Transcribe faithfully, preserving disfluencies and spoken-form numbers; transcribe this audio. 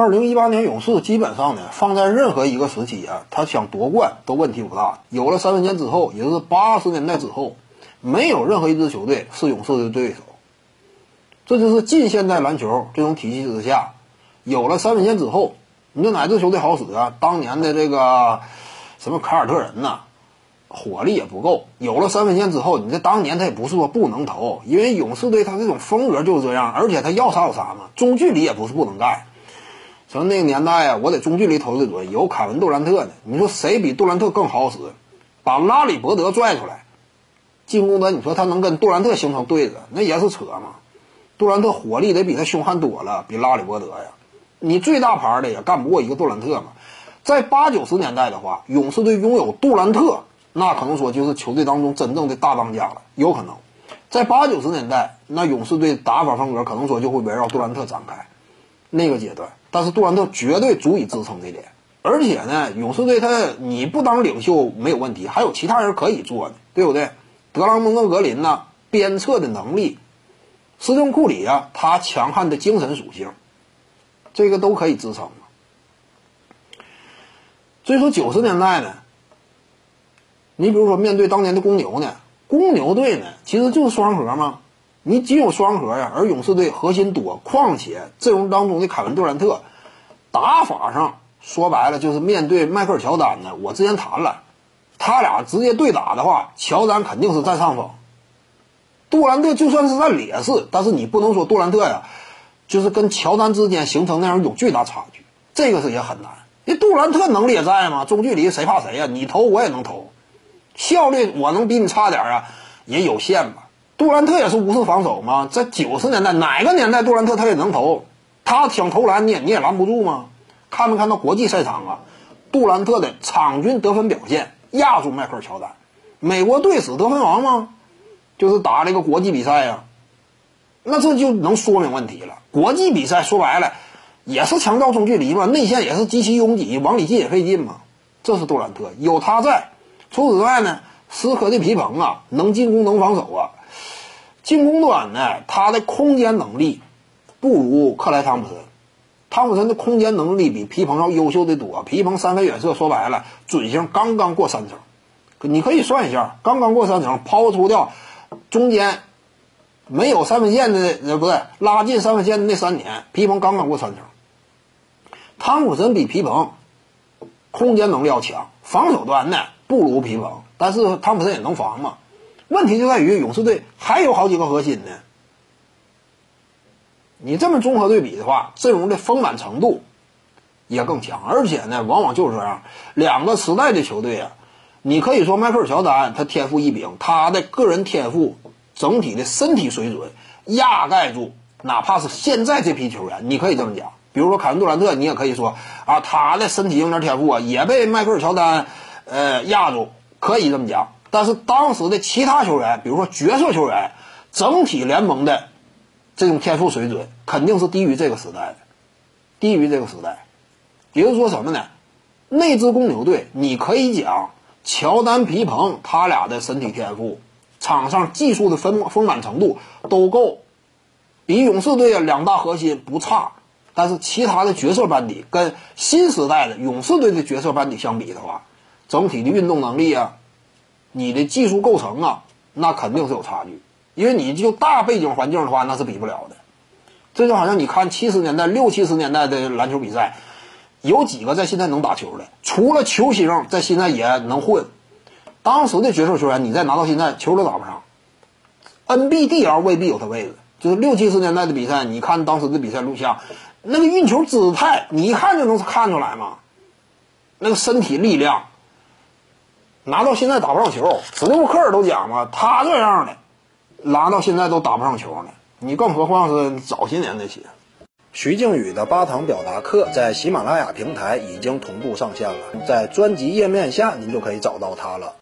二零一八年勇士基本上呢，放在任何一个时期啊，他想夺冠都问题不大。有了三分线之后，也就是八十年代之后，没有任何一支球队是勇士的对手。这就是近现代篮球这种体系之下，有了三分线之后，你说哪支球队好使啊？当年的这个什么凯尔特人呐，火力也不够。有了三分线之后，你这当年他也不是说不能投，因为勇士队他这种风格就是这样，而且他要啥有啥嘛，中距离也不是不能盖。从那个年代啊，我得中距离投的准，有凯文·杜兰特呢。你说谁比杜兰特更好使？把拉里·伯德拽出来，进攻端你说他能跟杜兰特形成对着，那也是扯嘛。杜兰特火力得比他凶悍多了，比拉里·伯德呀，你最大牌的也干不过一个杜兰特嘛。在八九十年代的话，勇士队拥有杜兰特，那可能说就是球队当中真正的大当家了，有可能。在八九十年代，那勇士队打法风格可能说就会围绕杜兰特展开。那个阶段，但是杜兰特绝对足以支撑这点，而且呢，勇士队他你不当领袖没有问题，还有其他人可以做呢，对不对？德拉蒙德格林呢、啊，鞭策的能力，斯通库里啊，他强悍的精神属性，这个都可以支撑嘛。所以说九十年代呢，你比如说面对当年的公牛呢，公牛队呢其实就是双核嘛。你仅有双核呀，而勇士队核心多，况且阵容当中的凯文·杜兰特，打法上说白了就是面对迈克尔·乔丹呢。我之前谈了，他俩直接对打的话，乔丹肯定是占上风。杜兰特就算是在劣势，但是你不能说杜兰特呀，就是跟乔丹之间形成那样有巨大差距，这个是也很难。那杜兰特能力也在吗？中距离谁怕谁呀？你投我也能投，效率我能比你差点啊，也有限吧。杜兰特也是无视防守嘛，在九十年代哪个年代杜兰特他也能投，他想投篮你也你也拦不住吗？看没看到国际赛场啊，杜兰特的场均得分表现压住迈克尔·乔丹，美国队史得分王吗？就是打了一个国际比赛呀、啊，那这就能说明问题了。国际比赛说白了也是强调中距离嘛，内线也是极其拥挤，往里进也费劲嘛，这是杜兰特，有他在。除此之外呢，斯科的皮蓬啊，能进攻能防守啊。进攻端呢，他的空间能力不如克莱·汤普森，汤普森的空间能力比皮蓬要优秀的多。皮蓬三分远射说白了准星刚刚过三层，你可以算一下，刚刚过三层，抛出掉中间没有三分线的，不对，拉近三分线的那三年，皮蓬刚刚过三层。汤普森比皮蓬空间能力要强，防守端呢不如皮蓬，但是汤普森也能防嘛。问题就在于勇士队还有好几个核心呢，你这么综合对比的话，阵容的丰满程度也更强。而且呢，往往就是这样，两个时代的球队啊，你可以说迈克尔·乔丹他天赋异禀，他的个人天赋整体的身体水准压盖住哪怕是现在这批球员，你可以这么讲。比如说凯文·杜兰特，你也可以说啊，他的身体硬件天赋啊也被迈克尔·乔丹呃压住，可以这么讲。但是当时的其他球员，比如说角色球员，整体联盟的这种天赋水准肯定是低于这个时代的，低于这个时代。也就是说什么呢？那支公牛队，你可以讲乔丹、皮蓬他俩的身体天赋、场上技术的丰丰满程度都够，比勇士队的两大核心不差。但是其他的角色班底跟新时代的勇士队的角色班底相比的话，整体的运动能力啊，你的技术构成啊，那肯定是有差距。因为你就大背景环境的话，那是比不了的。这就好像你看七十年代六七十年代的篮球比赛，有几个在现在能打球的？除了球星在现在也能混，当时的角色球员你再拿到现在球都打不上。N B D L 未必有他位置，就是六七十年代的比赛，你看当时的比赛录像，那个运球姿态你一看就能看出来嘛，那个身体力量拿到现在打不上球。史蒂夫·科尔都讲嘛，他这样的拿到现在都打不上球呢，你更何况是早些年那些。徐静宇的八堂表达课在喜马拉雅平台已经同步上线了，在专辑页面下您就可以找到它了。